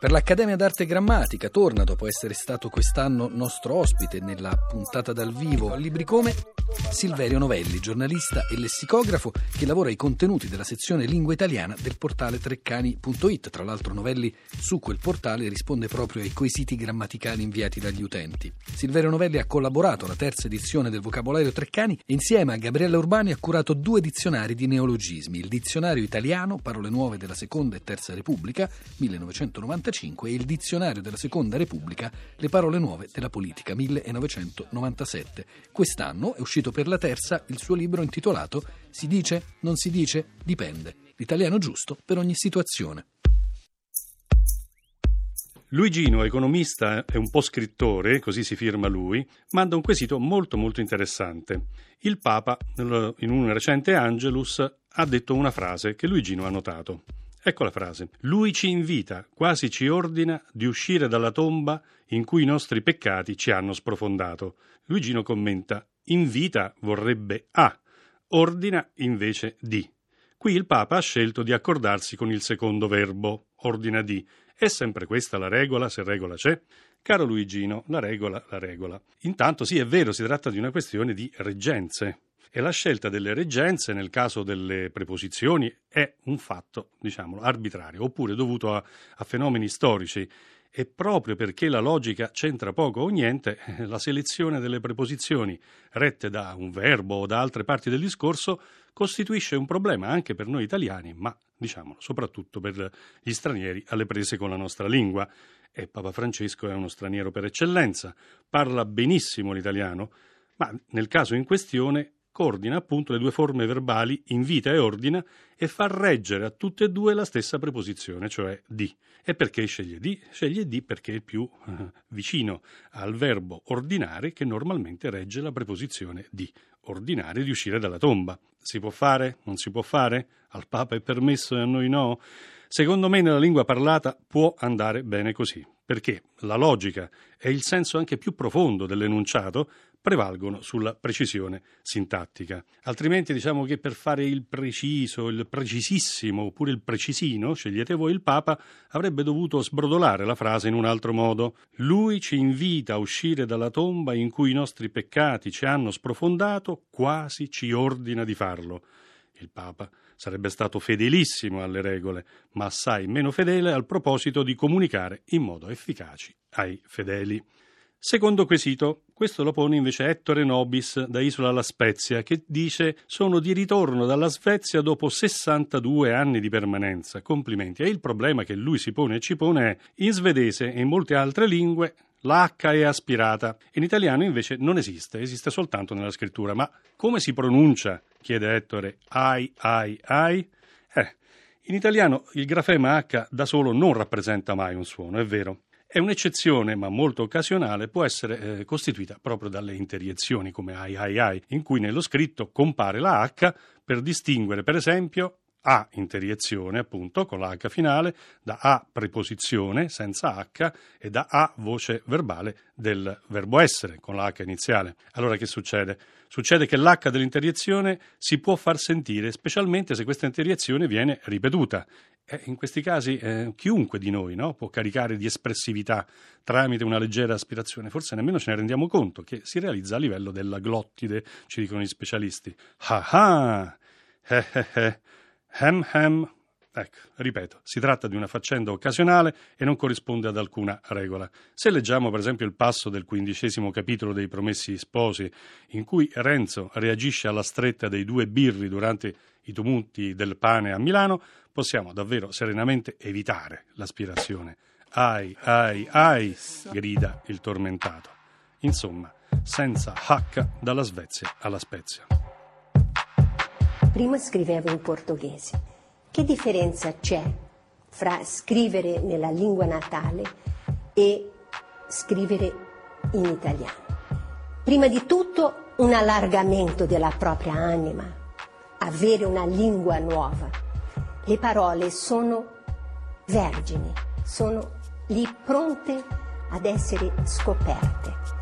Per l'Accademia d'Arte Grammatica torna, dopo essere stato quest'anno nostro ospite nella puntata dal vivo a Libri Come, Silverio Novelli, giornalista e lessicografo che lavora ai contenuti della sezione lingua italiana del portale treccani.it. Tra l'altro Novelli su quel portale risponde proprio ai quesiti grammaticali inviati dagli utenti. Silverio Novelli ha collaborato alla terza edizione del vocabolario Treccani e insieme a Gabriella Urbani ha curato 2 dizionari di neologismi, il dizionario italiano Parole Nuove della Seconda e Terza Repubblica 1990 e il dizionario della Seconda Repubblica, le parole nuove della politica, 1997. Quest'anno è uscito per la terza il suo libro intitolato Si dice, non si dice, dipende. L'italiano giusto per ogni situazione. Luigino, economista e un po' scrittore, così si firma lui, manda un quesito molto interessante. Il Papa, in un recente Angelus, ha detto una frase che Luigino ha notato. Ecco la frase. Lui ci invita, quasi ci ordina, di uscire dalla tomba in cui i nostri peccati ci hanno sprofondato. Luigino commenta, invita vorrebbe a, ordina invece di. Qui il Papa ha scelto di accordarsi con il secondo verbo, ordina di. È sempre questa la regola, se regola c'è? Caro Luigino, la regola. Intanto sì, è vero, si tratta di una questione di reggenze. E la scelta delle reggenze, nel caso delle preposizioni, è un fatto, diciamo, arbitrario, oppure dovuto a fenomeni storici. E proprio perché la logica c'entra poco o niente, la selezione delle preposizioni rette da un verbo o da altre parti del discorso costituisce un problema anche per noi italiani, ma, diciamolo, soprattutto per gli stranieri alle prese con la nostra lingua. E Papa Francesco è uno straniero per eccellenza, parla benissimo l'italiano, ma nel caso in questione coordina appunto le due forme verbali invita e ordina e fa reggere a tutte e due la stessa preposizione, cioè di. E perché sceglie di? Sceglie di perché è più vicino al verbo ordinare che normalmente regge la preposizione di. Ordinare di uscire dalla tomba. Si può fare? Non si può fare? Al Papa è permesso e a noi no? Secondo me nella lingua parlata può andare bene così, perché la logica e il senso anche più profondo dell'enunciato prevalgono sulla precisione sintattica. Altrimenti diciamo che per fare il preciso, il precisissimo oppure il precisino, scegliete voi, il Papa avrebbe dovuto sbrodolare la frase in un altro modo. Lui ci invita a uscire dalla tomba in cui i nostri peccati ci hanno sprofondato, quasi ci ordina di farlo. Il Papa sarebbe stato fedelissimo alle regole, ma assai meno fedele al proposito di comunicare in modo efficace ai fedeli. Secondo quesito, questo lo pone invece Ettore Nobis da Isola alla Spezia, che dice «Sono di ritorno dalla Svezia dopo 62 anni di permanenza. Complimenti». E il problema che lui si pone e ci pone è in svedese e in molte altre lingue la H è aspirata. In italiano invece non esiste, esiste soltanto nella scrittura. Ma come si pronuncia? Chiede Ettore. Ai. In italiano il grafema H da solo non rappresenta mai un suono, è vero. È un'eccezione, ma molto occasionale, può essere costituita proprio dalle interiezioni come ai, in cui nello scritto compare la H per distinguere, per esempio, a interiezione, appunto, con la H finale, da a preposizione, senza H, e da a voce verbale del verbo essere, con la H iniziale. Allora che succede? Succede che l'H dell'interiezione si può far sentire, specialmente se questa interiezione viene ripetuta. In questi casi chiunque di noi può caricare di espressività tramite una leggera aspirazione, forse nemmeno ce ne rendiamo conto, che si realizza a livello della glottide, ci dicono gli specialisti. Ecco, ripeto, si tratta di una faccenda occasionale e non corrisponde ad alcuna regola. Se leggiamo per esempio il passo del 15° capitolo dei Promessi Sposi, in cui Renzo reagisce alla stretta dei 2 birri durante i tumulti del pane a Milano, possiamo davvero serenamente evitare l'aspirazione. Ai, grida il tormentato. Insomma, senza H dalla Svezia alla Spezia. Prima scrivevo in portoghese. Che differenza c'è fra scrivere nella lingua natale e scrivere in italiano? Prima di tutto un allargamento della propria anima, avere una lingua nuova. Le parole sono vergini, sono lì pronte ad essere scoperte.